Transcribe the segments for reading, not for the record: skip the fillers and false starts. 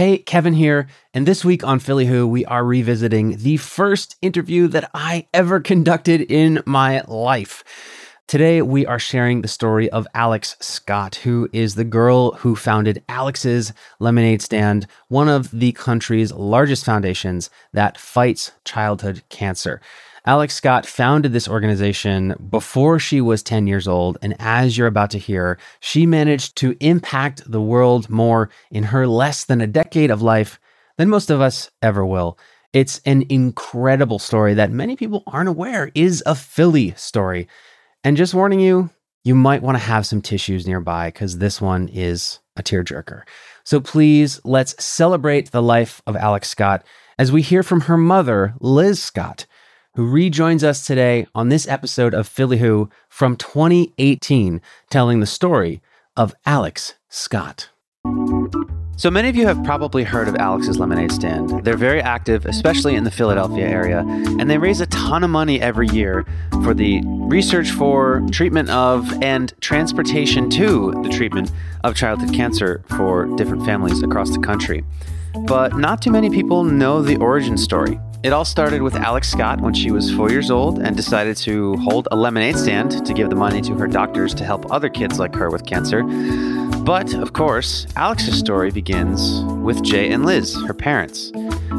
Hey, Kevin here, and this week on Philly Who, we are revisiting the first interview that I ever conducted in my life. Today, we are sharing the story of Alex Scott, who is the girl who founded Alex's Lemonade Stand, one of the country's largest foundations that fights childhood cancer. Alex Scott founded this organization before she was 10 years old, and as you're about to hear, she managed to impact the world more in her less than a decade of life than most of us ever will. It's an incredible story that many people aren't aware is a Philly story. And just warning you, you might want to have some tissues nearby because this one is a tearjerker. So please, let's celebrate the life of Alex Scott as we hear from her mother, Liz Scott, who rejoins us today on this episode of Philly Who from 2018, telling the story of Alex Scott. So many of you have probably heard of Alex's Lemonade Stand. They're very active, especially in the Philadelphia area, and they raise a ton of money every year for the research for, treatment of, and transportation to the treatment of childhood cancer for different families across the country. But not too many people know the origin story. It all started with Alex Scott when she was 4 years old and decided to hold a lemonade stand to give the money to her doctors to help other kids like her with cancer. But, of course, Alex's story begins with Jay and Liz, her parents.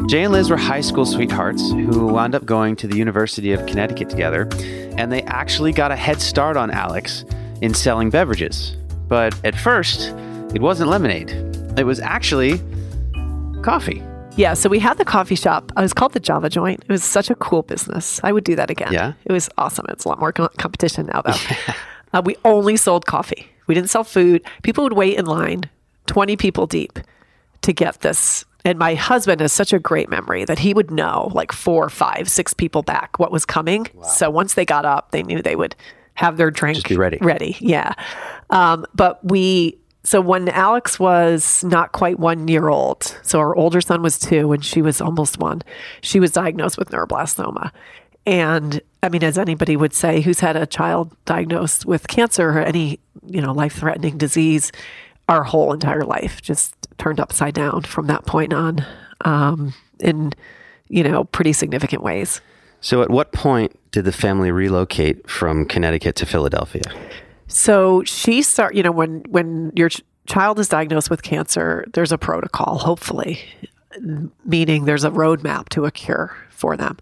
Jay and Liz were high school sweethearts who wound up going to the University of Connecticut together, and they actually got a head start on Alex in selling beverages. But at first, it wasn't lemonade. It was actually coffee. Yeah, so we had the coffee shop. It was called the Java Joint. It was such a cool business. I would do that again. Yeah. It was awesome. It's a lot more competition now, though. Yeah. We only sold coffee. We didn't sell food. People would wait in line, 20 people deep, to get this. And my husband has such a great memory that he would know, like 4, 5, 6 people back, what was coming. Wow. So once they got up, they knew they would have their drink. Just be ready. Yeah. So when Alex was not quite 1 year old, so our older son was 2 and she was almost 1, she was diagnosed with neuroblastoma. And I mean, as anybody would say, who's had a child diagnosed with cancer or any, you know, life-threatening disease, our whole entire life just turned upside down from that point on in, you know, pretty significant ways. So at what point did the family relocate from Connecticut to Philadelphia? So she started, you know, when your child is diagnosed with cancer, there's a protocol, hopefully, meaning there's a roadmap to a cure for them.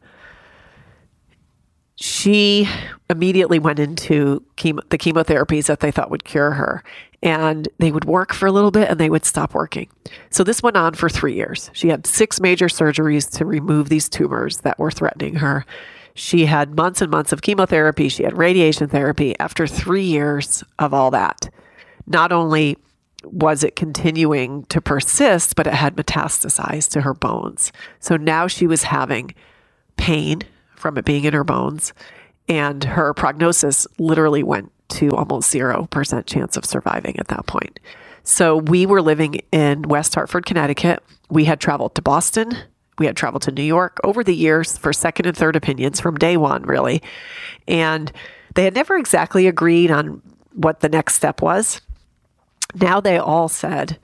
She immediately went into the chemotherapies that they thought would cure her, and they would work for a little bit and they would stop working. So this went on for 3 years. She had 6 major surgeries to remove these tumors that were threatening her. She had months and months of chemotherapy. She had radiation therapy. After 3 years of all that, not only was it continuing to persist, but it had metastasized to her bones. So now she was having pain from it being in her bones, and her prognosis literally went to almost 0% chance of surviving at that point. So we were living in West Hartford, Connecticut. We had traveled to Boston. We had traveled to New York over the years for second and third opinions from day one, really. And they had never exactly agreed on what the next step was. Now they all said,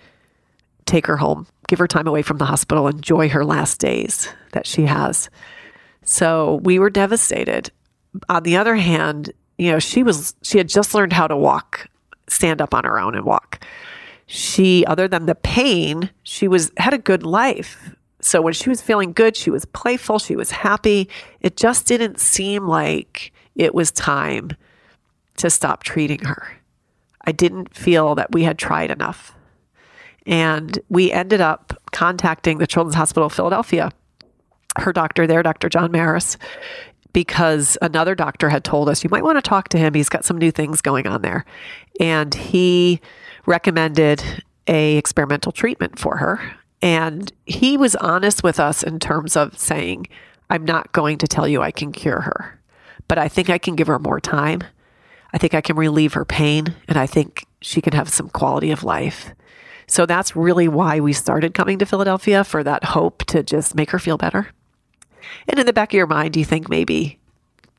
take her home, give her time away from the hospital, enjoy her last days that she has. So we were devastated. On the other hand, you know, she had just learned how to walk, stand up on her own and walk. She, other than the pain, had a good life. So when she was feeling good, she was playful, she was happy. It just didn't seem like it was time to stop treating her. I didn't feel that we had tried enough. And we ended up contacting the Children's Hospital of Philadelphia, her doctor there, Dr. John Maris, because another doctor had told us, you might want to talk to him. He's got some new things going on there. And he recommended an experimental treatment for her. And he was honest with us in terms of saying, I'm not going to tell you I can cure her, but I think I can give her more time. I think I can relieve her pain, and I think she can have some quality of life. So that's really why we started coming to Philadelphia, for that hope to just make her feel better. And in the back of your mind, you think maybe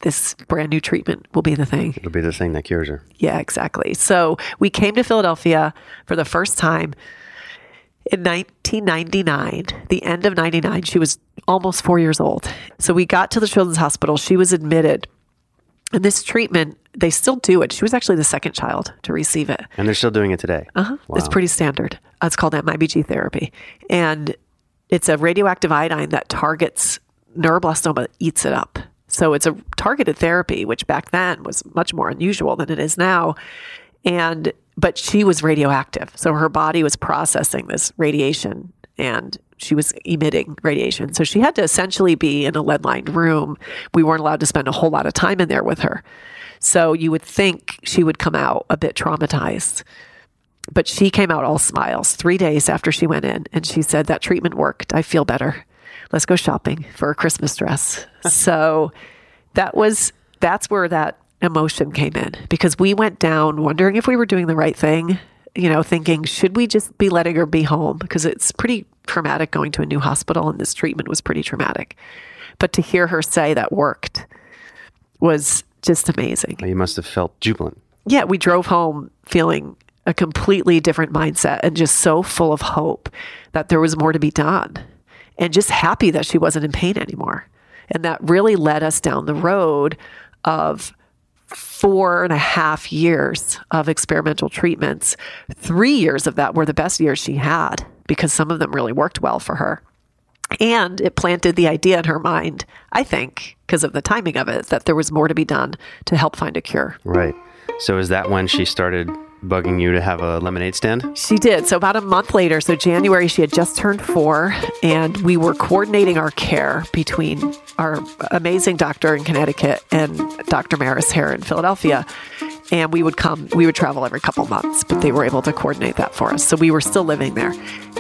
this brand new treatment will be the thing. It'll be the thing that cures her. Yeah, exactly. So we came to Philadelphia for the first time. in 1999, the end of 99, she was almost 4 years old. So we got to the Children's Hospital. She was admitted. And this treatment, they still do it. She was actually the second child to receive it. And they're still doing it today. Uh-huh. Wow. It's pretty standard. It's called MIBG therapy. And it's a radioactive iodine that targets neuroblastoma, that eats it up. So it's a targeted therapy, which back then was much more unusual than it is now. But she was radioactive. So her body was processing this radiation and she was emitting radiation. So she had to essentially be in a lead-lined room. We weren't allowed to spend a whole lot of time in there with her. So you would think she would come out a bit traumatized. But she came out all smiles 3 days after she went in. And she said, that treatment worked. I feel better. Let's go shopping for a Christmas dress. So that's where that emotion came in, because we went down wondering if we were doing the right thing, you know, thinking, should we just be letting her be home? Because it's pretty traumatic going to a new hospital, and this treatment was pretty traumatic. But to hear her say that worked was just amazing. Well, you must have felt jubilant. Yeah, we drove home feeling a completely different mindset and just so full of hope that there was more to be done, and just happy that she wasn't in pain anymore. And that really led us down the road of 4.5 years of experimental treatments. 3 years of that were the best years she had, because some of them really worked well for her. And it planted the idea in her mind, I think, because of the timing of it, that there was more to be done to help find a cure. Right. So is that when she started bugging you to have a lemonade stand? She did. So about a month later, so January, she had just turned 4, and we were coordinating our care between our amazing doctor in Connecticut and Dr. Maris here in Philadelphia. And we would travel every couple months, but they were able to coordinate that for us. So we were still living there.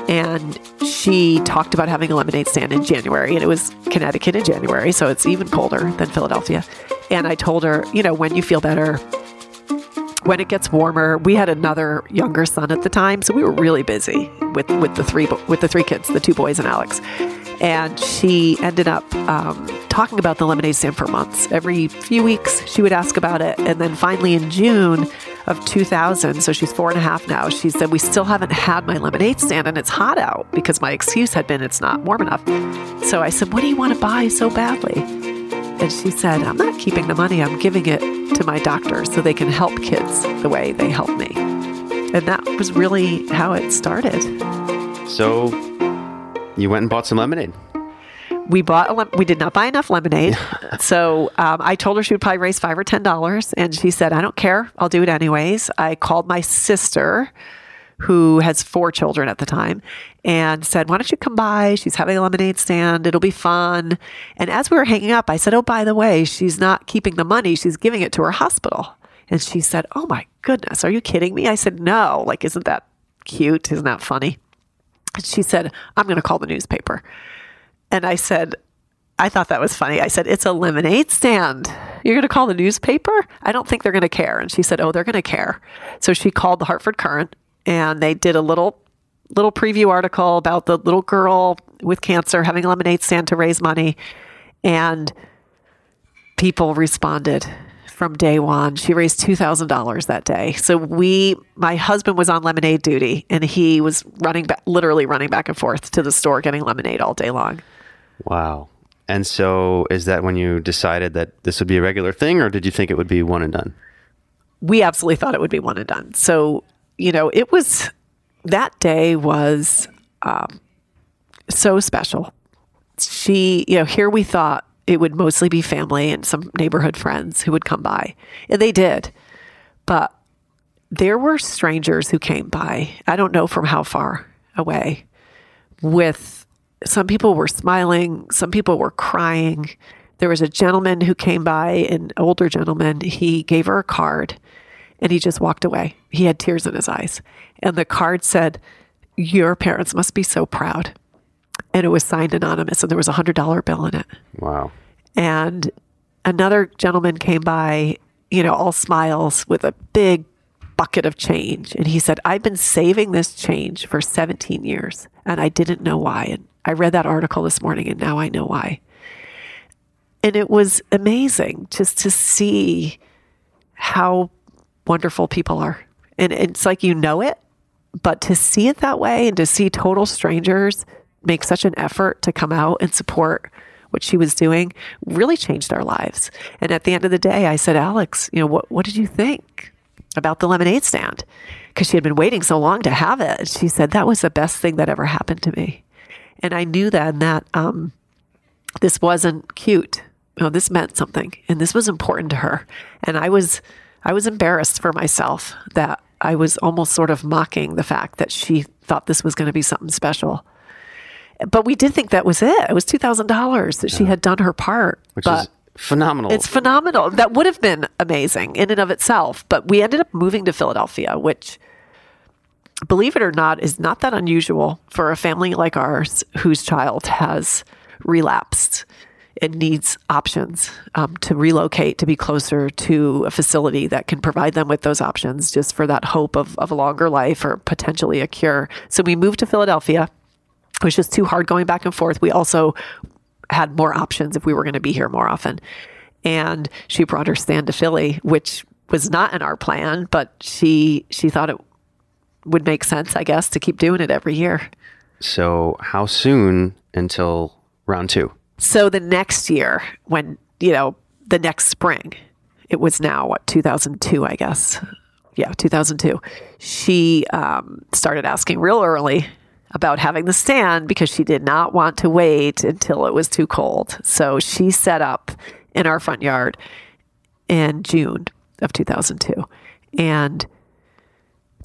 And she talked about having a lemonade stand in January, and it was Connecticut in January, so it's even colder than Philadelphia. And I told her, you know, when you feel better, when it gets warmer. We had another younger son at the time, so we were really busy with the three kids, the 2 boys and Alex. And she ended up talking about the lemonade stand for months. Every few weeks, she would ask about it. And then finally in June of 2000, so she's 4.5 now, she said, we still haven't had my lemonade stand, and it's hot out, because my excuse had been it's not warm enough. So I said, what do you want to buy so badly? And she said, I'm not keeping the money. I'm giving it to my doctor so they can help kids the way they help me. And that was really how it started. So you went and bought some lemonade. We did not buy enough lemonade. So I told her she would probably raise $5 or $10. And she said, I don't care. I'll do it anyways. I called my sister, who has 4 children at the time, and said, why don't you come by? She's having a lemonade stand. It'll be fun. And as we were hanging up, I said, oh, by the way, she's not keeping the money. She's giving it to her hospital. And she said, oh my goodness, are you kidding me? I said, no. Like, isn't that cute? Isn't that funny? And she said, I'm going to call the newspaper. And I said, I thought that was funny. I said, it's a lemonade stand. You're going to call the newspaper? I don't think they're going to care. And she said, oh, they're going to care. So she called the Hartford Courant, and they did a little preview article about the little girl with cancer having a lemonade stand to raise money. And people responded from day one. She raised $2,000 that day. So my husband was on lemonade duty, and he was literally running back and forth to the store getting lemonade all day long. Wow. And so is that when you decided that this would be a regular thing, or did you think it would be one and done? We absolutely thought it would be one and done. So you know, that day was so special. Here we thought it would mostly be family and some neighborhood friends who would come by. And they did. But there were strangers who came by, I don't know from how far away, with some people were smiling, some people were crying. There was a gentleman who came by, an older gentleman. He gave her a card, and he just walked away. He had tears in his eyes. And the card said, your parents must be so proud. And it was signed anonymous, and there was a $100 bill in it. Wow. And another gentleman came by, you know, all smiles with a big bucket of change. And he said, I've been saving this change for 17 years, and I didn't know why. And I read that article this morning, and now I know why. And it was amazing just to see how wonderful people are. And it's like, you know it, But to see it that way and to see total strangers make such an effort to come out and support what she was doing really changed our lives. And at the end of the day, I said, Alex, you know, what did you think about the lemonade stand? Because she had been waiting so long to have it. She said, that was the best thing that ever happened to me. And I knew then that this wasn't cute. No, this meant something, and this was important to her. And I was embarrassed for myself that I was almost sort of mocking the fact that she thought this was going to be something special. But we did think that was it. It was $2,000 that she had done her part. Which is phenomenal. It's phenomenal. That would have been amazing in and of itself. But we ended up moving to Philadelphia, which, believe it or not, is not that unusual for a family like ours whose child has relapsed. It needs options to relocate, to be closer to a facility that can provide them with those options just for that hope of a longer life or potentially a cure. So we moved to Philadelphia. It was just too hard going back and forth. We also had more options if we were going to be here more often. And she brought her stand to Philly, which was not in our plan, but she thought it would make sense, I guess, to keep doing it every year. So how soon until round two? So the next year, when, you know, the next spring, it was now, 2002, I guess. Yeah, 2002. She started asking real early about having the stand because she did not want to wait until it was too cold. So she set up in our front yard in June of 2002. And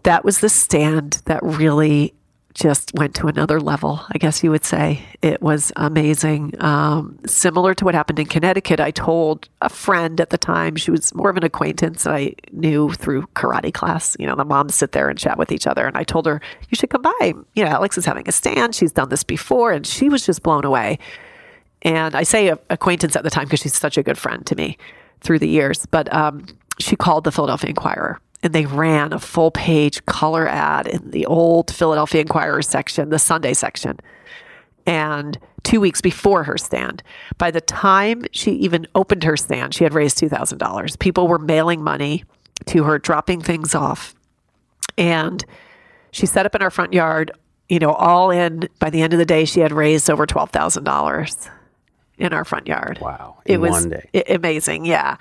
that was the stand that really just went to another level, I guess you would say. It was amazing. Similar to what happened in Connecticut, I told a friend at the time, she was more of an acquaintance that I knew through karate class. You know, the moms sit there and chat with each other. And I told her, you should come by. You know, Alex is having a stand. She's done this before. And she was just blown away. And I say acquaintance at the time because she's such a good friend to me through the years. But she called the Philadelphia Inquirer. And they ran a full-page color ad in the old Philadelphia Inquirer section, the Sunday section, and 2 weeks before her stand. By the time she even opened her stand, she had raised $2,000. People were mailing money to her, dropping things off. And she set up in our front yard, you know, all in. By the end of the day, she had raised over $12,000 in our front yard. Wow. It was one day. Amazing, yeah.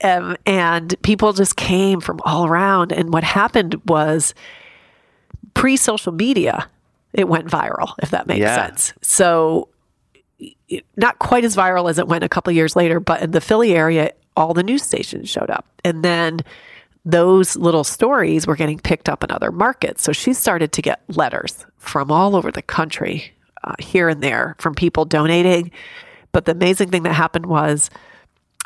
And people just came from all around. And what happened was pre-social media, it went viral, if that makes sense. So not quite as viral as it went a couple of years later, but in the Philly area, all the news stations showed up. And then those little stories were getting picked up in other markets. So she started to get letters from all over the country, here and there, from people donating. But the amazing thing that happened was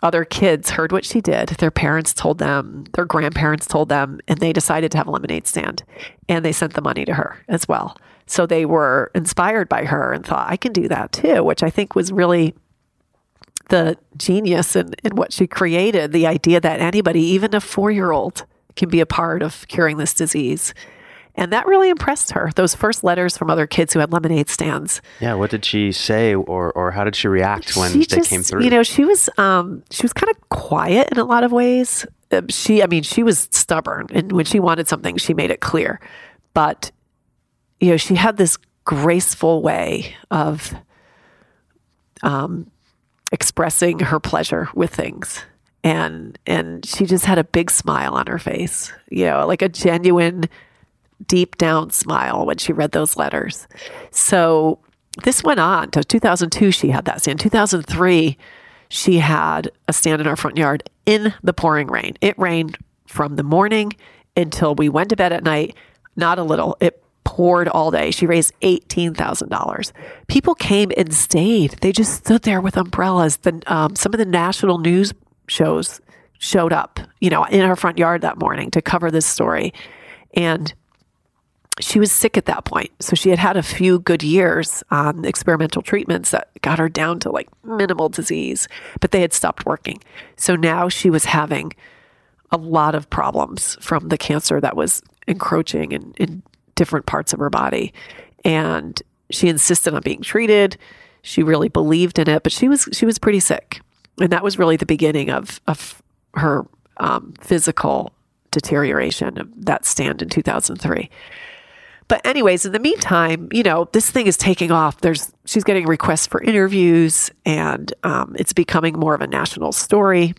other kids heard what she did. Their parents told them, their grandparents told them, and they decided to have a lemonade stand. And they sent the money to her as well. So they were inspired by her and thought, I can do that too, which I think was really the genius in what she created, the idea that anybody, even a 4-year-old, can be a part of curing this disease. And that really impressed her, those first letters from other kids who had lemonade stands. Yeah, what did she say or how did she react when they came through? You know, she was kind of quiet in a lot of ways. She was stubborn. And when she wanted something, she made it clear. But, you know, she had this graceful way of expressing her pleasure with things. And she just had a big smile on her face, you know, like a genuine deep down smile when she read those letters. So this went on. So 2002, she had that stand. 2003, she had a stand in our front yard in the pouring rain. It rained from the morning until we went to bed at night. Not a little. It poured all day. She raised $18,000. People came and stayed. They just stood there with umbrellas. Some of the national news shows showed up, you know, in our front yard that morning to cover this story. And she was sick at that point. So she had had a few good years on experimental treatments that got her down to like minimal disease, but they had stopped working. So now she was having a lot of problems from the cancer that was encroaching in different parts of her body. And she insisted on being treated. She really believed in it, but she was pretty sick. And that was really the beginning of her physical deterioration of that stand in 2003. But anyways, in the meantime, you know, this thing is taking off. She's getting requests for interviews, and it's becoming more of a national story.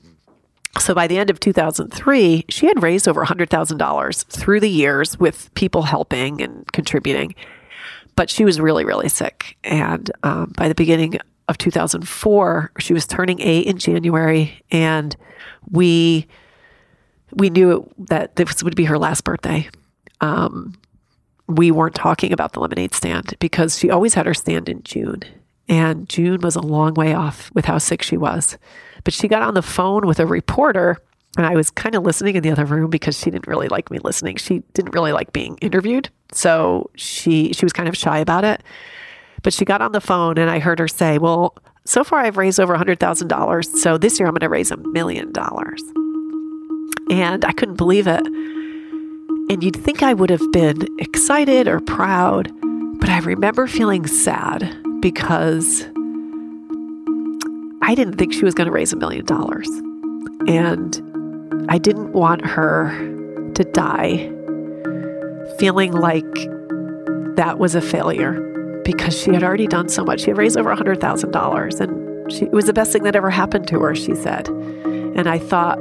So by the end of 2003, she had raised over $100,000 through the years with people helping and contributing. But she was really, really sick. And by the beginning of 2004, she was turning 8 in January, and we knew that this would be her last birthday. We weren't talking about the lemonade stand because she always had her stand in June, and June was a long way off with how sick she was. But she got on the phone with a reporter, and I was kind of listening in the other room because she didn't really like me listening. She didn't really like being interviewed. So she was kind of shy about it, but she got on the phone and I heard her say, well, so far I've raised over $100,000. So this year I'm going to raise $1 million. And I couldn't believe it. And you'd think I would have been excited or proud, but I remember feeling sad because I didn't think she was going to raise $1 million. And I didn't want her to die feeling like that was a failure because she had already done so much. She had raised over $100,000, and it was the best thing that ever happened to her, she said. And I thought,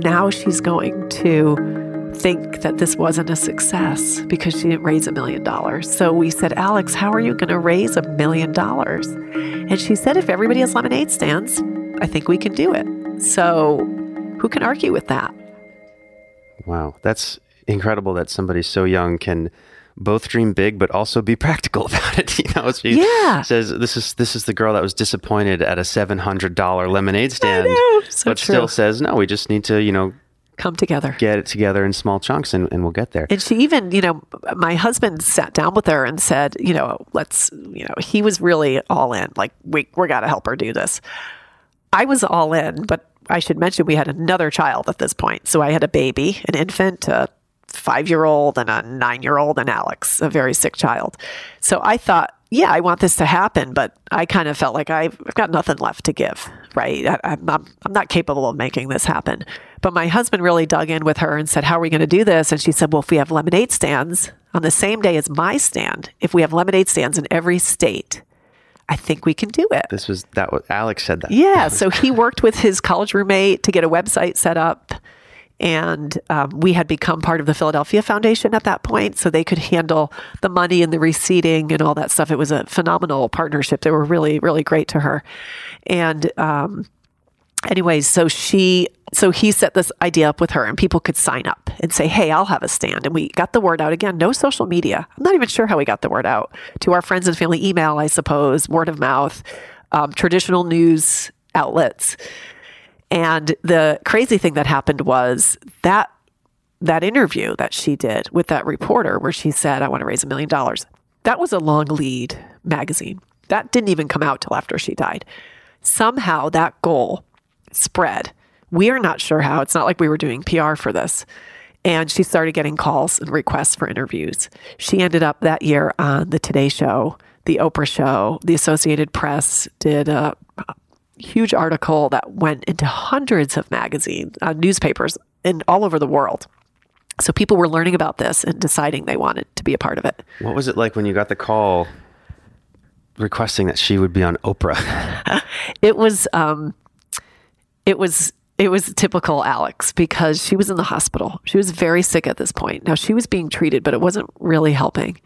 now she's going to think that this wasn't a success because she didn't raise $1 million. So we said, Alex, how are you going to raise $1 million? And she said, if everybody has lemonade stands, I think we can do it. So who can argue with that? Wow. That's incredible that somebody so young can both dream big, but also be practical about it. You know, she says, this is the girl that was disappointed at a $700 lemonade stand, so but true. Still says, no, we just need to, you know, come together. Get it together in small chunks and we'll get there. And she even, you know, my husband sat down with her and said, you know, let's, you know, he was really all in. Like, we got to help her do this. I was all in, but I should mention we had another child at this point. So I had a baby, an infant, a 5-year-old and a 9-year-old, and Alex, a very sick child. So I thought, yeah, I want this to happen, but I kind of felt like I've got nothing left to give, right? I'm not capable of making this happen. But my husband really dug in with her and said, how are we going to do this? And she said, well, if we have lemonade stands on the same day as my stand, if we have lemonade stands in every state, I think we can do it. Alex said that. Yeah. So he worked with his college roommate to get a website set up. And we had become part of the Philadelphia Foundation at that point, so they could handle the money and the receipting and all that stuff. It was a phenomenal partnership. They were really, really great to her. And anyways, so he set this idea up with her, and people could sign up and say, hey, I'll have a stand. And we got the word out. Again, no social media. I'm not even sure how we got the word out. To our friends and family, email, I suppose, word of mouth, traditional news outlets. And the crazy thing that happened was that interview that she did with that reporter where she said, I want to raise $1 million. That was a long lead magazine. That didn't even come out till after she died. Somehow that goal spread. We are not sure how. It's not like we were doing PR for this. And she started getting calls and requests for interviews. She ended up that year on the Today Show, the Oprah Show, the Associated Press did a huge article that went into hundreds of magazines, newspapers and all over the world. So people were learning about this and deciding they wanted to be a part of it. What was it like when you got the call requesting that she would be on Oprah? It was typical Alex because she was in the hospital. She was very sick at this point. Now she was being treated, but it wasn't really helping.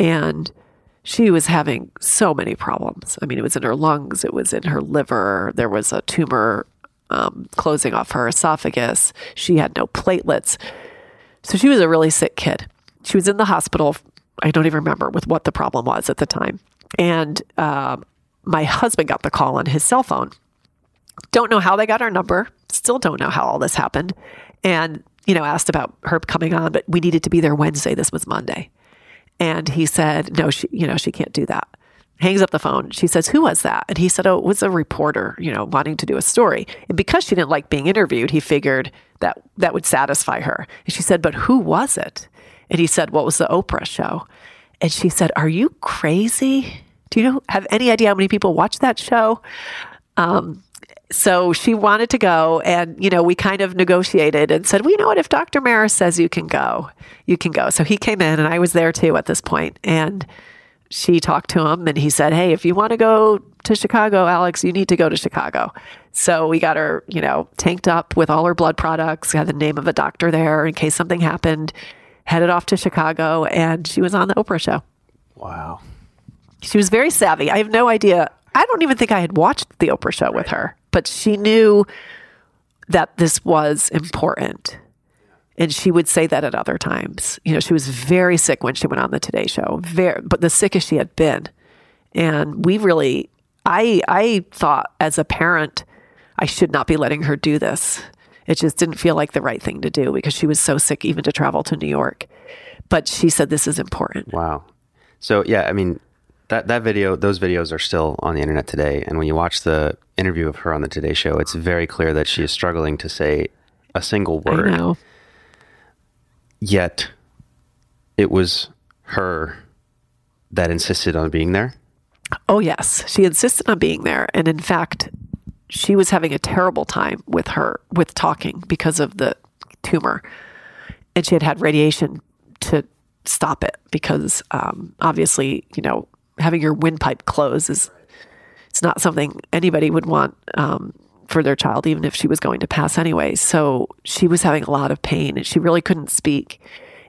And she was having so many problems. I mean, it was in her lungs. It was in her liver. There was a tumor closing off her esophagus. She had no platelets. So she was a really sick kid. She was in the hospital. I don't even remember with what the problem was at the time. And my husband got the call on his cell phone. Don't know how they got our number. Still don't know how all this happened. And, you know, asked about her coming on, but we needed to be there Wednesday. This was Monday. And he said, no, she can't do that. Hangs up the phone. She says, who was that? And he said, oh, it was a reporter, you know, wanting to do a story. And because she didn't like being interviewed, he figured that would satisfy her. And she said, but who was it? And he said, well, it was the Oprah Show. And she said, are you crazy? Do you have any idea how many people watch that show? So she wanted to go, and, you know, we kind of negotiated and said, well, you know what, if Dr. Maris says you can go, you can go. So he came in, and I was there too at this point, and she talked to him, and he said, hey, if you want to go to Chicago, Alex, you need to go to Chicago. So we got her, you know, tanked up with all her blood products, had the name of a doctor there in case something happened, headed off to Chicago, and she was on the Oprah show. Wow. She was very savvy. I have no idea. I don't even think I had watched the Oprah show with her. But she knew that this was important. And she would say that at other times. You know, she was very sick when she went on the Today Show, but the sickest she had been. And we really, I thought as a parent, I should not be letting her do this. It just didn't feel like the right thing to do because she was so sick even to travel to New York. But she said, this is important. Wow. So, yeah, I mean, That video, those videos are still on the internet today. And when you watch the interview of her on the Today Show, it's very clear that she is struggling to say a single word. I know. Yet it was her that insisted on being there. Oh, yes. She insisted on being there. And in fact, she was having a terrible time with talking because of the tumor. And she had had radiation to stop it because obviously, you know, having your windpipe close it's not something anybody would want for their child, even if she was going to pass anyway. So she was having a lot of pain, and she really couldn't speak.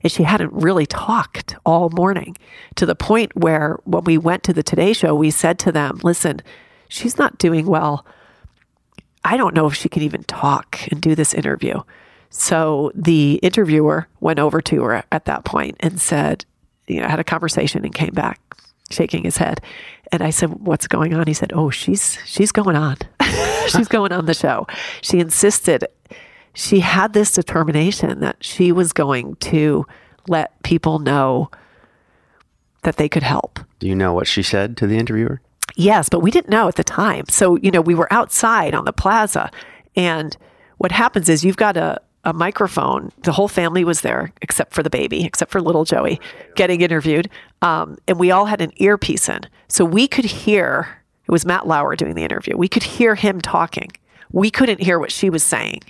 And she hadn't really talked all morning, to the point where when we went to the Today Show, we said to them, listen, she's not doing well. I don't know if she can even talk and do this interview. So the interviewer went over to her at that point and said, you know, had a conversation and came back shaking his head. And I said, what's going on? He said, oh, she's going on. She's going on the show. She insisted. She had this determination that she was going to let people know that they could help. Do you know what she said to the interviewer? Yes, but we didn't know at the time. So, you know, we were outside on the plaza, and what happens is you've got a microphone. The whole family was there, except for the baby, except for little Joey getting interviewed. And we all had an earpiece in. So we could hear, it was Matt Lauer doing the interview. We could hear him talking. We couldn't hear what she was saying.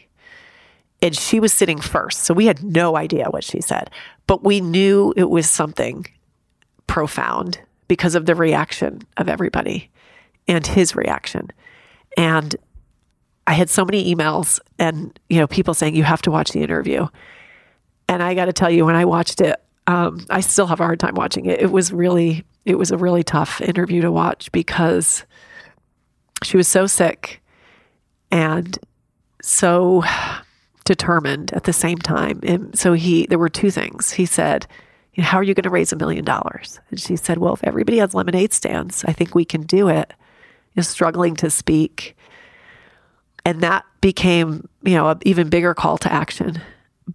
And she was sitting first. So we had no idea what she said, but we knew it was something profound because of the reaction of everybody and his reaction. And I had so many emails and, you know, people saying, you have to watch the interview. And I got to tell you, when I watched it, I still have a hard time watching it. It was a really tough interview to watch because she was so sick and so determined at the same time. And so there were two things. He said, how are you going to raise $1 million? And she said, well, if everybody has lemonade stands, I think we can do it. You're struggling to speak. And that became, you know, an even bigger call to action.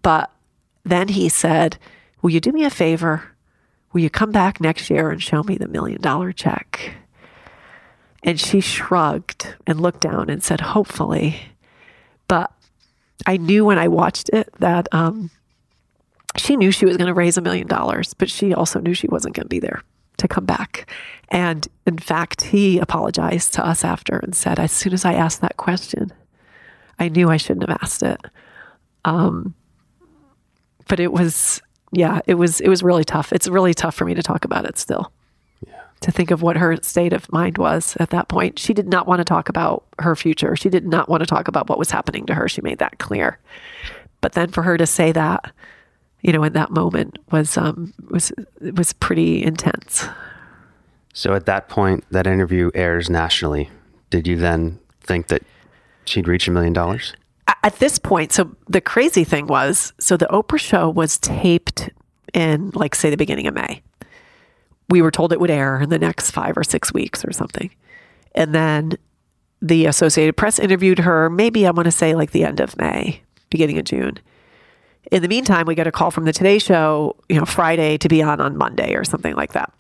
But then he said, will you do me a favor? Will you come back next year and show me the $1 million check? And she shrugged and looked down and said, hopefully. But I knew when I watched it that she knew she was going to raise $1 million, but she also knew she wasn't going to be there to come back. And in fact, he apologized to us after and said, as soon as I asked that question, I knew I shouldn't have asked it. But it was, yeah, it was really tough. It's really tough for me to talk about it still. Yeah. To think of what her state of mind was at that point. She did not want to talk about her future. She did not want to talk about what was happening to her. She made that clear. But then for her to say that, you know, in that moment was pretty intense. So at that point, that interview airs nationally. Did you then think that she'd reach $1 million? At this point, so the crazy thing was, so the Oprah show was taped in, like, say, the beginning of May. We were told it would air in the next 5 or 6 weeks or something. And then the Associated Press interviewed her, maybe I want to say like the end of May, beginning of June. In the meantime, we got a call from the Today Show, you know, Friday to be on Monday or something like that.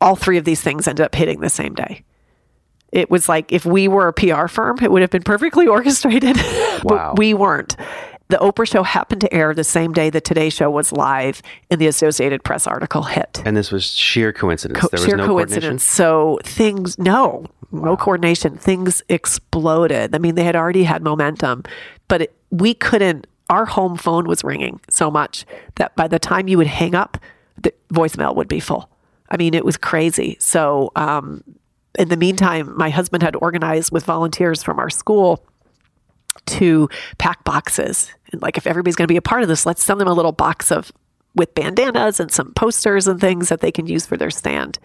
All three of these things ended up hitting the same day. It was like, if we were a PR firm, it would have been perfectly orchestrated, but wow. We weren't. The Oprah Show happened to air the same day the Today Show was live and the Associated Press article hit. And this was sheer coincidence. There was no coincidence. So things, no coordination. Things exploded. I mean, they had already had momentum, but we couldn't, our home phone was ringing so much that by the time you would hang up, the voicemail would be full. I mean, it was crazy. So in the meantime, my husband had organized with volunteers from our school to pack boxes. And like, if everybody's going to be a part of this, let's send them a little box with bandanas and some posters and things that they can use for their stand.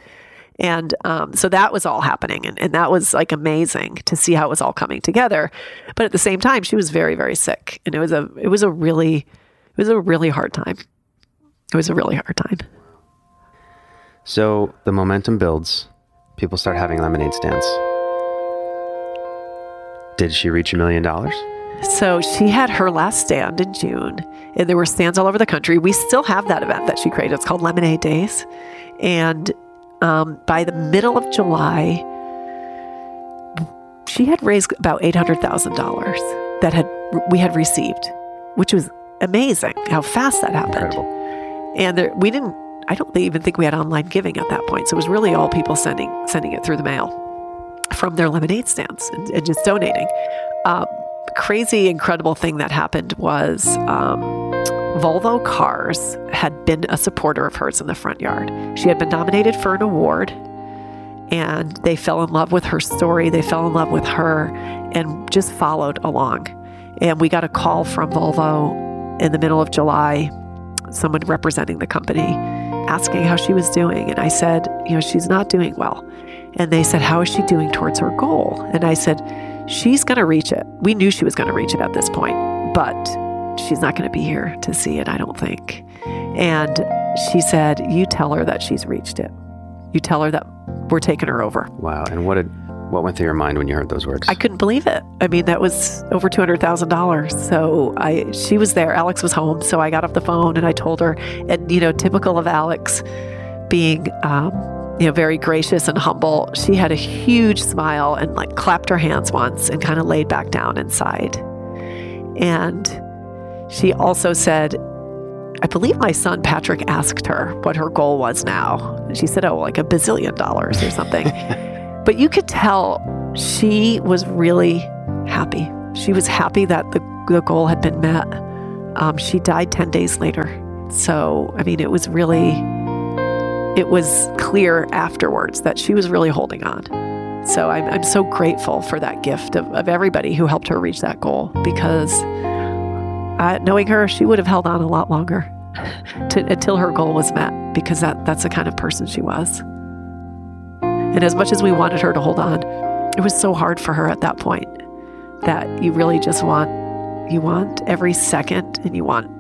And so that was all happening. And that was like amazing to see how it was all coming together. But at the same time, she was very, very sick. And it was a really hard time. So the momentum builds. People start having lemonade stands. Did she reach $1 million? So she had her last stand in June, and there were stands all over the country. We still have that event that she created. It's called Lemonade Days. And by the middle of July, she had raised about $800,000 that we had received, which was amazing how fast that happened. Incredible. And I don't even think we had online giving at that point. So it was really all people sending it through the mail from their lemonade stands and just donating. Crazy, incredible thing that happened was Volvo Cars had been a supporter of hers in the front yard. She had been nominated for an award, and they fell in love with her story. They fell in love with her and just followed along. And we got a call from Volvo in the middle of July, someone representing the company, asking how she was doing. And I said, she's not doing well. And they said, how is she doing towards her goal? And I said, she's going to reach it. We knew she was going to reach it at this point, but she's not going to be here to see it, I don't think. And she said, you tell her that she's reached it. You tell her that we're taking her over. Wow. And what went through your mind when you heard those words? I couldn't believe it. I mean, that was over $200,000. So she was there. Alex was home. So I got off the phone and I told her, and typical of Alex being, very gracious and humble, she had a huge smile and like clapped her hands once and kind of laid back down and sighed. And she also said, I believe my son Patrick asked her what her goal was now. And she said, like $1 billion or something. But you could tell she was really happy. She was happy that the goal had been met. She died 10 days later. So, I mean, it was clear afterwards that she was really holding on. So I'm so grateful for that gift of everybody who helped her reach that goal, because knowing her, she would have held on a lot longer until her goal was met, because that's the kind of person she was. And as much as we wanted her to hold on, it was so hard for her at that point that you really just want every second, and you want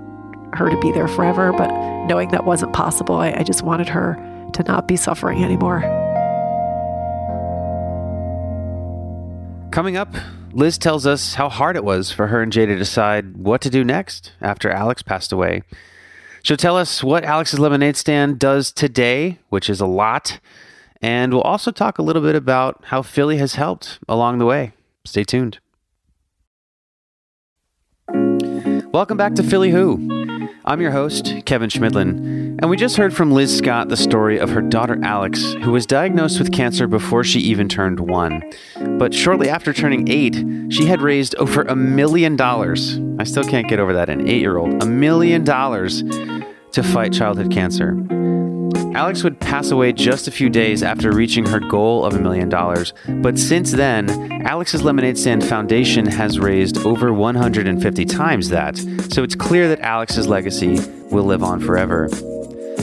her to be there forever. But knowing that wasn't possible, I just wanted her to not be suffering anymore. Coming up, Liz tells us how hard it was for her and Jay to decide what to do next after Alex passed away. She'll tell us what Alex's Lemonade Stand does today, which is a lot. And we'll also talk a little bit about how Philly has helped along the way. Stay tuned. Welcome back to Philly Who. I'm your host, Kevin Schmidlin, and we just heard from Liz Scott the story of her daughter Alex, who was diagnosed with cancer before she even turned 1. But shortly after turning 8, she had raised over $1 million. I still can't get over that, an 8-year-old. $1 million to fight childhood cancer. Alex would pass away just a few days after reaching her goal of $1 million, but since then, Alex's Lemonade Stand Foundation has raised over 150 times that, so it's clear that Alex's legacy will live on forever.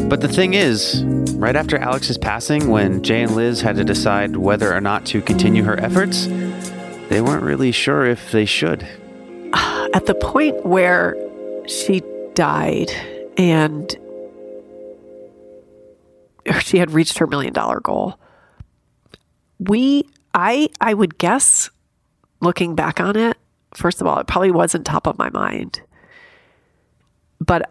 But the thing is, right after Alex's passing, when Jay and Liz had to decide whether or not to continue her efforts, they weren't really sure if they should. At the point where she died and she had reached her $1 million goal, I would guess, looking back on it, first of all, it probably wasn't top of my mind, but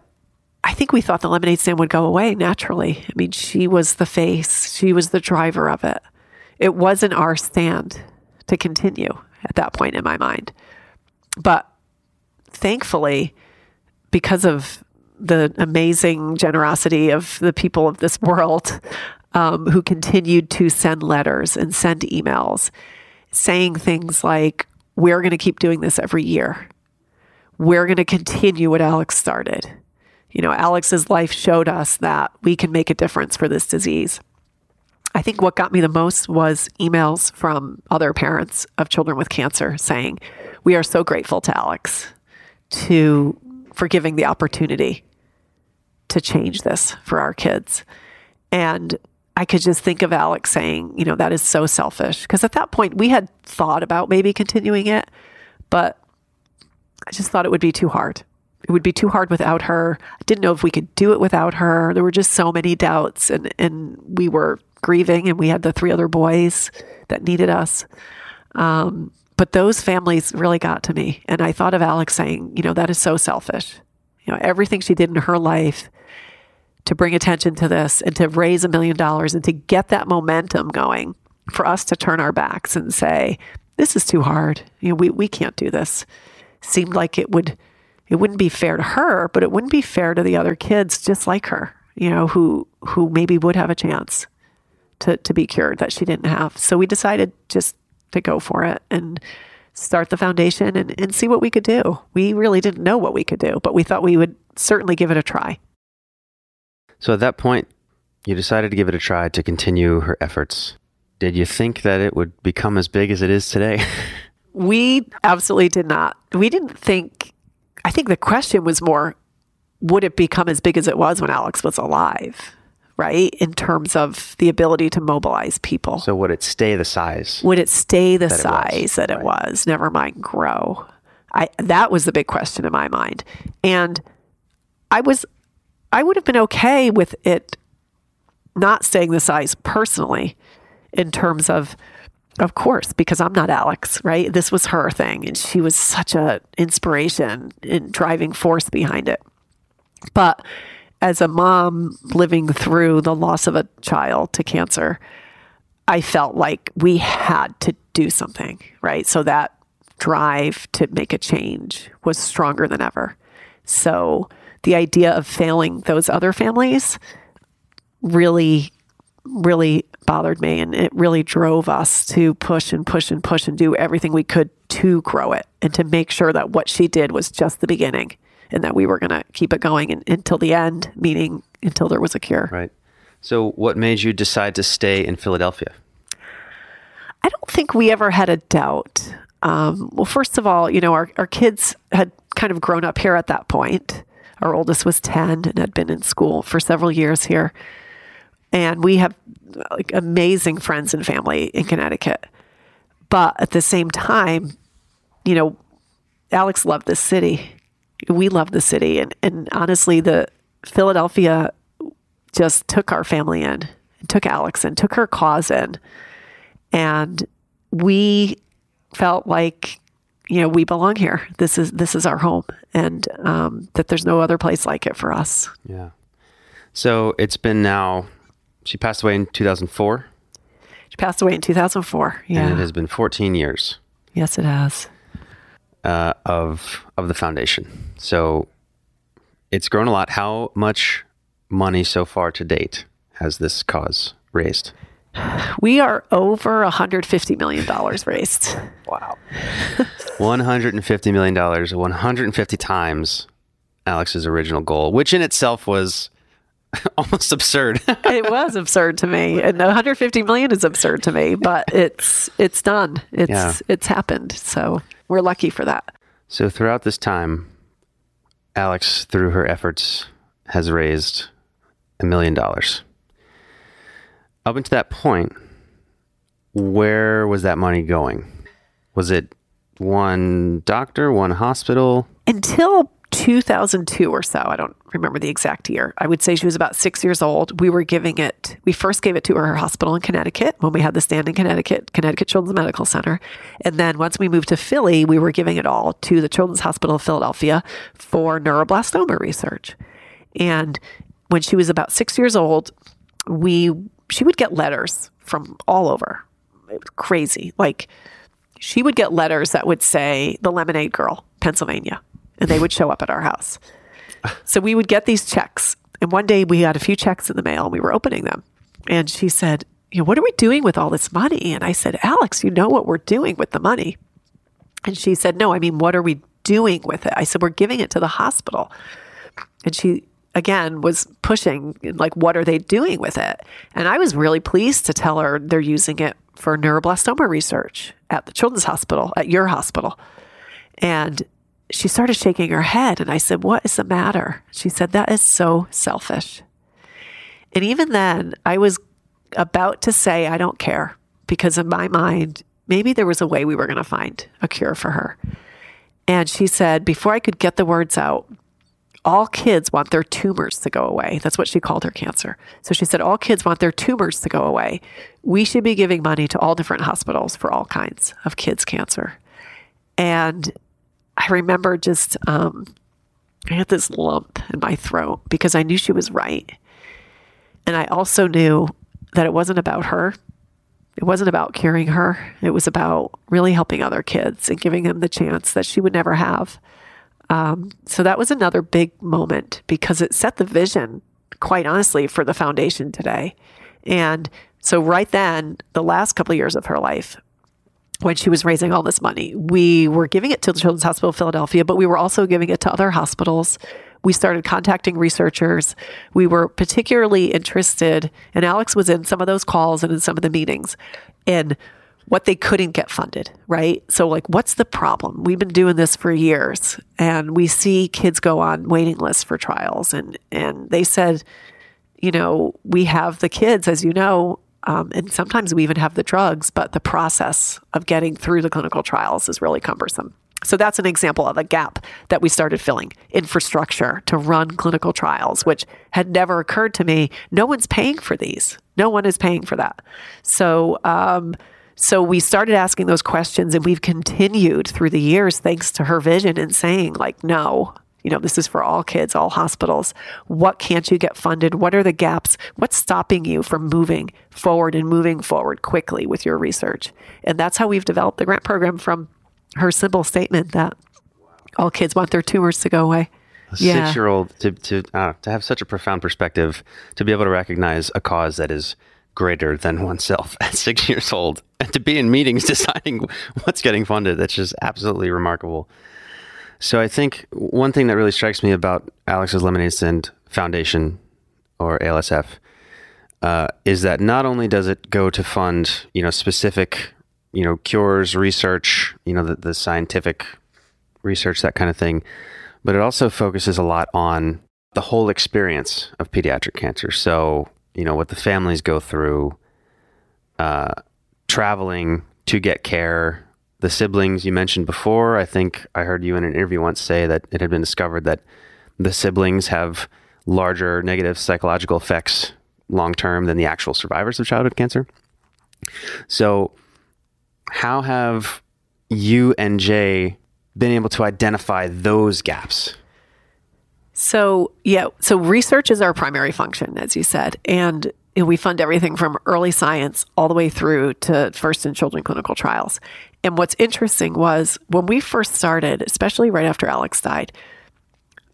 I think we thought the lemonade stand would go away naturally. I mean, she was the face, she was the driver of it. It wasn't our stand to continue at that point in my mind, but thankfully, because of the amazing generosity of the people of this world, who continued to send letters and send emails saying things like, we're going to keep doing this every year. We're going to continue what Alex started. You know, Alex's life showed us that we can make a difference for this disease. I think what got me the most was emails from other parents of children with cancer saying, we are so grateful to Alex for giving the opportunity to change this for our kids. And I could just think of Alex saying, you know, that is so selfish. Because at that point, we had thought about maybe continuing it, but I just thought it would be too hard. It would be too hard without her. I didn't know if we could do it without her. There were just so many doubts, and we were grieving, and we had the three other boys that needed us. But those families really got to me. And I thought of Alex saying, you know, that is so selfish. You know, everything she did in her life to bring attention to this and to raise $1 million and to get that momentum going for us to turn our backs and say, this is too hard. You know, we can't do this. Seemed like it wouldn't be fair to her, but it wouldn't be fair to the other kids just like her, you know, who maybe would have a chance to be cured that she didn't have. So we decided just to go for it and start the foundation and see what we could do. We really didn't know what we could do, but we thought we would certainly give it a try. So at that point, you decided to give it a try to continue her efforts. Did you think that it would become as big as it is today? We absolutely did not. We didn't think. I think the question was more, would it become as big as it was when Alex was alive, right? In terms of the ability to mobilize people. So would it stay the size? Would it stay the size that it was? Never mind grow. That was the big question in my mind. And I would have been okay with it not staying the size personally in terms of course, because I'm not Alex, right? This was her thing, and she was such an inspiration and driving force behind it. But as a mom living through the loss of a child to cancer, I felt like we had to do something, right? So that drive to make a change was stronger than ever. So the idea of failing those other families really, really bothered me. And it really drove us to push and push and push and do everything we could to grow it and to make sure that what she did was just the beginning and that we were going to keep it going until the end, meaning until there was a cure. Right. So what made you decide to stay in Philadelphia? I don't think we ever had a doubt. Well, first of all, you know, our kids had kind of grown up here at that point. Our oldest was 10 and had been in school for several years here. And we have like amazing friends and family in Connecticut. But at the same time, you know, Alex loved this city. We loved the city. And honestly, the Philadelphia just took our family in, took Alex in, took her cause in. And we felt like, you know, we belong here. This is our home, and that there's no other place like it for us. Yeah. So it's been now. She passed away in 2004. She passed away in 2004. Yeah. And it has been 14 years. Yes, it has. Of the foundation. So it's grown a lot. How much money so far to date has this cause raised? We are over $150 million raised. Wow. $150 million, 150 times Alex's original goal, which in itself was almost absurd. It was absurd to me. And 150 million is absurd to me, but it's done. It's happened. So we're lucky for that. So throughout this time, Alex, through her efforts, has raised $1 million. Up until that point, where was that money going? Was it one doctor, one hospital? Until 2002 or so, I don't remember the exact year. I would say she was about 6 years old. We first gave it to her hospital in Connecticut when we had the stand in Connecticut, Connecticut Children's Medical Center. And then once we moved to Philly, we were giving it all to the Children's Hospital of Philadelphia for neuroblastoma research. And when she was about 6 years old, she would get letters from all over. It was crazy. Like, she would get letters that would say, the Lemonade Girl, Pennsylvania. and they would show up at our house. So we would get these checks. And one day we got a few checks in the mail and we were opening them. And she said, you know, what are we doing with all this money? And I said, Alex, you know what we're doing with the money. And she said, no, I mean, what are we doing with it? I said, we're giving it to the hospital. And she, again, was pushing, like, what are they doing with it? And I was really pleased to tell her they're using it for neuroblastoma research at the Children's Hospital, at your hospital. And she started shaking her head. And I said, what is the matter? She said, that is so selfish. And even then, I was about to say, I don't care, because in my mind, maybe there was a way we were going to find a cure for her. And she said, before I could get the words out, all kids want their tumors to go away. That's what she called her cancer. So she said, all kids want their tumors to go away. We should be giving money to all different hospitals for all kinds of kids' cancer. And I remember just, I had this lump in my throat because I knew she was right. And I also knew that it wasn't about her. It wasn't about curing her. It was about really helping other kids and giving them the chance that she would never have. So that was another big moment because it set the vision, quite honestly, for the foundation today. And so right then, the last couple of years of her life, when she was raising all this money, we were giving it to the Children's Hospital of Philadelphia, but we were also giving it to other hospitals. We started contacting researchers. We were particularly interested, and Alex was in some of those calls and in some of the meetings, in what they couldn't get funded, right? So like, what's the problem? We've been doing this for years, and we see kids go on waiting lists for trials. And they said, you know, we have the kids, as you know, and sometimes we even have the drugs, but the process of getting through the clinical trials is really cumbersome. So that's an example of a gap that we started filling, infrastructure to run clinical trials, which had never occurred to me. No one's paying for these. No one is paying for that. So we started asking those questions, and we've continued through the years, thanks to her vision and saying, like, no, you know, this is for all kids, all hospitals. What can't you get funded? What are the gaps? What's stopping you from moving forward and moving forward quickly with your research? And that's how we've developed the grant program from her simple statement that all kids want their tumors to go away. A six-year-old to have such a profound perspective, to be able to recognize a cause that is greater than oneself at 6 years old, and to be in meetings deciding what's getting funded. That's just absolutely remarkable. So I think one thing that really strikes me about Alex's Lemonade Stand Foundation, or ALSF, is that not only does it go to fund, you know, specific, you know, cures, research, you know, the scientific research, that kind of thing. But it also focuses a lot on the whole experience of pediatric cancer. So, you know, what the families go through, traveling to get care, the siblings you mentioned before. I think I heard you in an interview once say that it had been discovered that the siblings have larger negative psychological effects long-term than the actual survivors of childhood cancer. So, how have you and Jay been able to identify those gaps? So research is our primary function, as you said. And we fund everything from early science all the way through to first in children clinical trials. And what's interesting was when we first started, especially right after Alex died,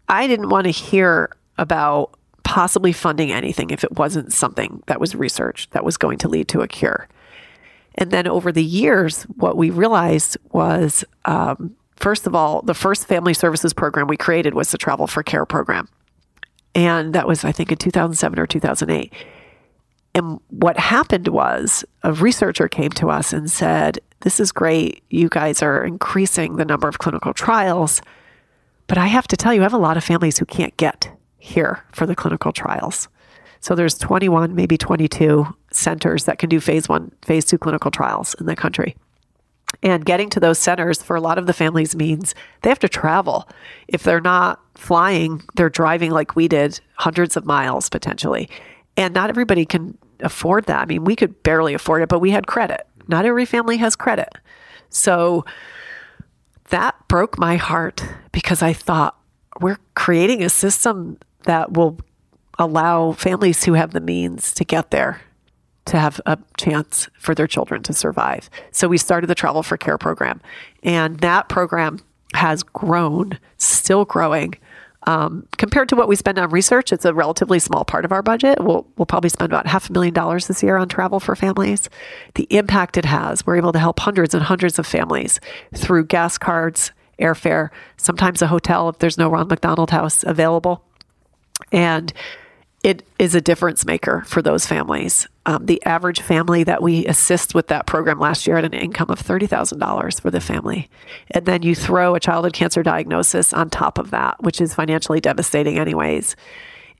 I didn't want to hear about possibly funding anything if it wasn't something that was research that was going to lead to a cure. And then over the years, what we realized was, first of all, the first family services program we created was the Travel for Care program. And that was, I think, in 2007 or 2008. And what happened was a researcher came to us and said, this is great. You guys are increasing the number of clinical trials. But I have to tell you, I have a lot of families who can't get here for the clinical trials. So there's 21, maybe 22 centers that can do phase 1, phase 2 clinical trials in the country. And getting to those centers for a lot of the families means they have to travel. If they're not flying, they're driving like we did, hundreds of miles potentially. And not everybody can afford that. I mean, we could barely afford it, but we had credit. Not every family has credit. So that broke my heart because I thought we're creating a system that will allow families who have the means to get there to have a chance for their children to survive. So we started the Travel for Care program. And that program has grown, still growing. Compared to what we spend on research, it's a relatively small part of our budget. We'll probably spend about $500,000 this year on travel for families. The impact it has, we're able to help hundreds and hundreds of families through gas cards, airfare, sometimes a hotel if there's no Ron McDonald House available. And it is a difference maker for those families. The average family that we assist with that program last year had an income of $30,000 for the family. And then you throw a childhood cancer diagnosis on top of that, which is financially devastating anyways.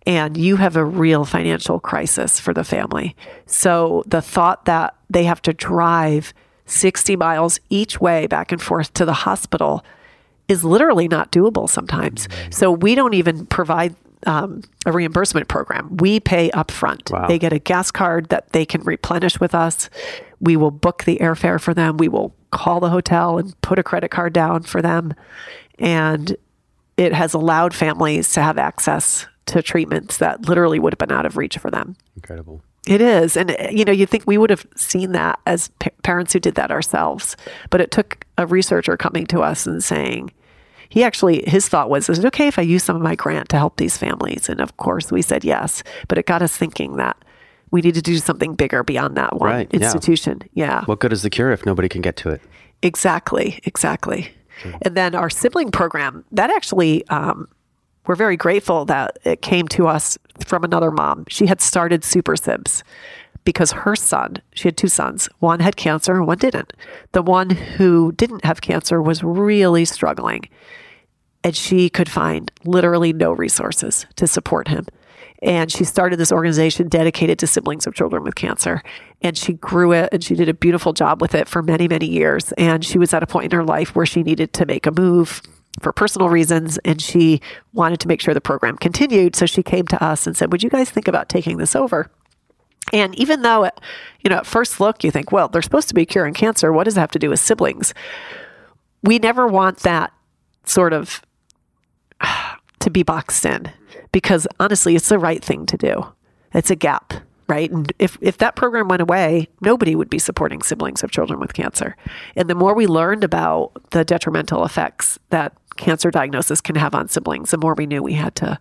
And you have a real financial crisis for the family. So the thought that they have to drive 60 miles each way back and forth to the hospital is literally not doable sometimes. So we don't even provide a reimbursement program. We pay upfront. Wow. They get a gas card that they can replenish with us. We will book the airfare for them. We will call the hotel and put a credit card down for them. And it has allowed families to have access to treatments that literally would have been out of reach for them. Incredible. It is. And, you know, you'd think we would have seen that as parents who did that ourselves. But it took a researcher coming to us and saying, his thought was, is it okay if I use some of my grant to help these families? And of course we said yes, but it got us thinking that we need to do something bigger beyond that one institution. Yeah. What good is the cure if nobody can get to it? Exactly. Mm-hmm. And then our sibling program, that actually, we're very grateful that it came to us from another mom. She had started Super Sibs because her son, she had two sons, one had cancer and one didn't. The one who didn't have cancer was really struggling, and she could find literally no resources to support him. And she started this organization dedicated to siblings of children with cancer, and she grew it and she did a beautiful job with it for many, many years. And she was at a point in her life where she needed to make a move for personal reasons, and she wanted to make sure the program continued. So she came to us and said, would you guys think about taking this over? And even though, you know, at first look, you think, well, they're supposed to be curing cancer. What does it have to do with siblings? We never want that sort of to be boxed in, because honestly, it's the right thing to do. It's a gap, right? And if that program went away, nobody would be supporting siblings of children with cancer. And the more we learned about the detrimental effects that cancer diagnosis can have on siblings, the more we knew we had to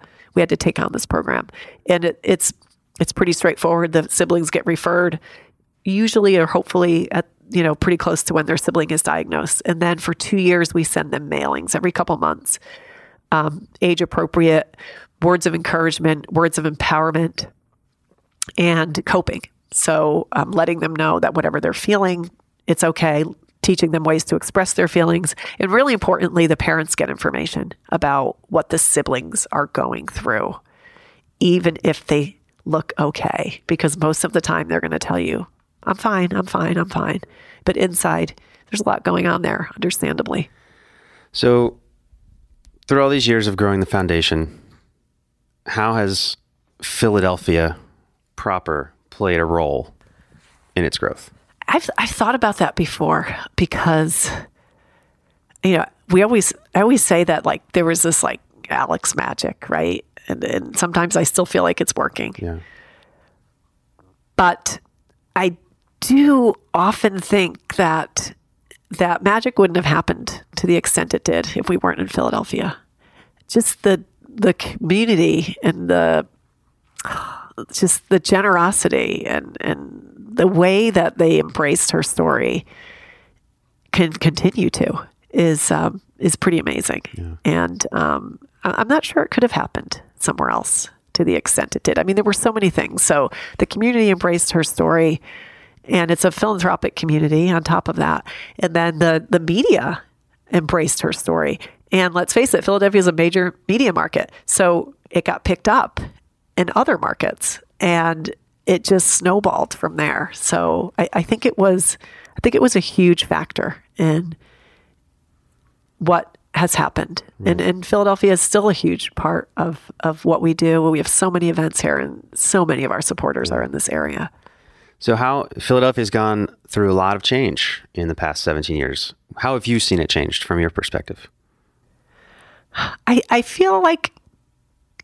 take on this program. And it's pretty straightforward. The siblings get referred usually or hopefully at, you know, pretty close to when their sibling is diagnosed. And then for 2 years, we send them mailings every couple months, age appropriate, words of encouragement, words of empowerment, and coping. So letting them know that whatever they're feeling, it's okay, teaching them ways to express their feelings. And really importantly, the parents get information about what the siblings are going through, even if they look okay, because most of the time they're going to tell you, I'm fine. But inside, there's a lot going on there, understandably. So through all these years of growing the foundation, how has Philadelphia proper played a role in its growth? I've thought about that before, because, you know, I always say that, like, there was this like Alex magic, right? And sometimes I still feel like it's working. Yeah. But I do often think that that magic wouldn't have happened to the extent it did if we weren't in Philadelphia. Just the community and the generosity and the way that they embraced her story can continue to is pretty amazing. Yeah. And I'm not sure it could have happened somewhere else to the extent it did. I mean, there were so many things. So the community embraced her story, and it's a philanthropic community on top of that. And then the media embraced her story. And let's face it, Philadelphia is a major media market. So it got picked up in other markets, and it just snowballed from there. So I think it was a huge factor in what has happened. Mm. And Philadelphia is still a huge part of what we do. We have so many events here, and so many of our supporters are in this area. So how Philadelphia's gone through a lot of change in the past 17 years. How have you seen it changed from your perspective? I feel like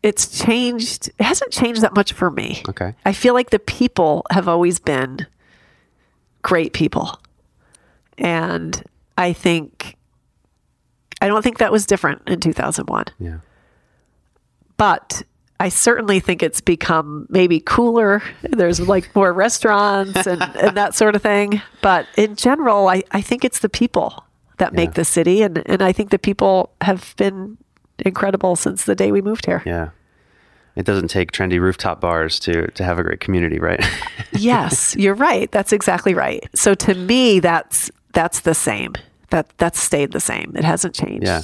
it's changed. It hasn't changed that much for me. Okay. I feel like the people have always been great people. And I think I don't think that was different in 2001. Yeah. But I certainly think it's become maybe cooler. There's like more restaurants and that sort of thing. But in general, I think it's the people that make the city. And I think the people have been incredible since the day we moved here. Yeah. It doesn't take trendy rooftop bars to have a great community, right? Yes, you're right. That's exactly right. So to me, that's the same. That's stayed the same. It hasn't changed. Yeah.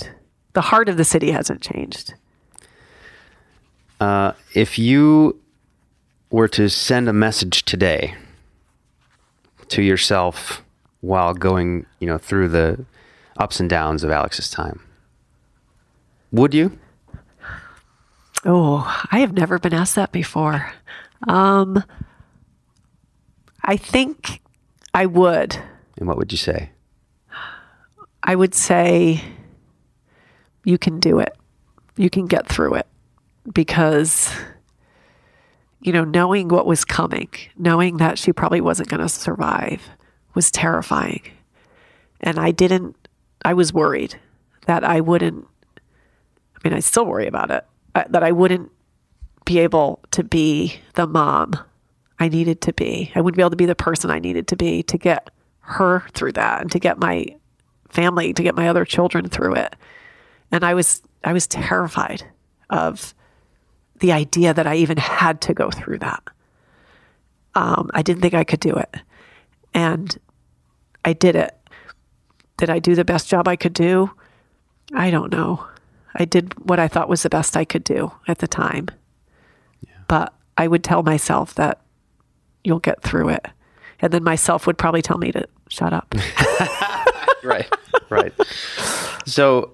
The heart of the city hasn't changed. If you were to send a message today to yourself while going, through the ups and downs of Alex's time, would you? Oh, I have never been asked that before. I think I would. And what would you say? I would say, you can do it. You can get through it. Because, knowing what was coming, knowing that she probably wasn't going to survive was terrifying. And I was worried that I wouldn't, I still worry about it, that I wouldn't be able to be the mom I needed to be. I wouldn't be able to be the person I needed to be to get her through that and to get my family, to get my other children through it. And I was terrified of the idea that I even had to go through that. I didn't think I could do it. And I did it. Did I do the best job I could do? I don't know. I did what I thought was the best I could do at the time. Yeah. But I would tell myself that you'll get through it. And then myself would probably tell me to shut up. Right. So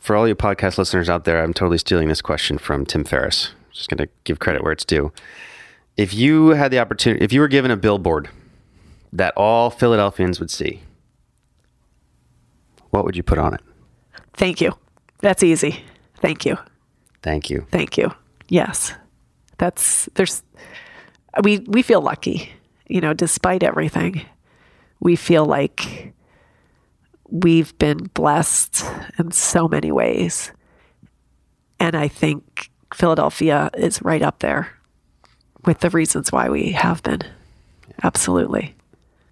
for all you podcast listeners out there, I'm totally stealing this question from Tim Ferriss. I'm just going to give credit where it's due. If you had the opportunity, if you were given a billboard that all Philadelphians would see, what would you put on it? Thank you. That's easy. Thank you. Thank you. Thank you. Yes. We feel lucky, despite everything. We feel like we've been blessed in so many ways. And I think Philadelphia is right up there with the reasons why we have been. Absolutely.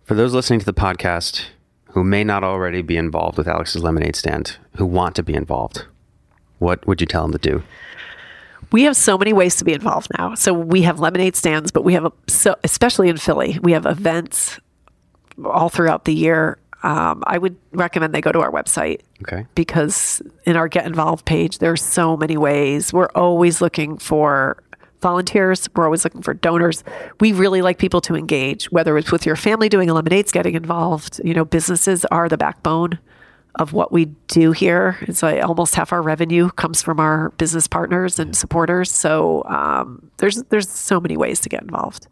For those listening to the podcast who may not already be involved with Alex's Lemonade Stand, who want to be involved, what would you tell them to do? We have so many ways to be involved now. So we have lemonade stands, but we have, especially in Philly, we have events all throughout the year. I would recommend they go to our website. Okay. Because in our Get Involved page, there's so many ways. We're always looking for volunteers. We're always looking for donors. We really like people to engage, whether it's with your family doing a lemonades, getting involved. Businesses are the backbone of what we do here. It's like almost half our revenue comes from our business partners and supporters. So there's so many ways to get involved.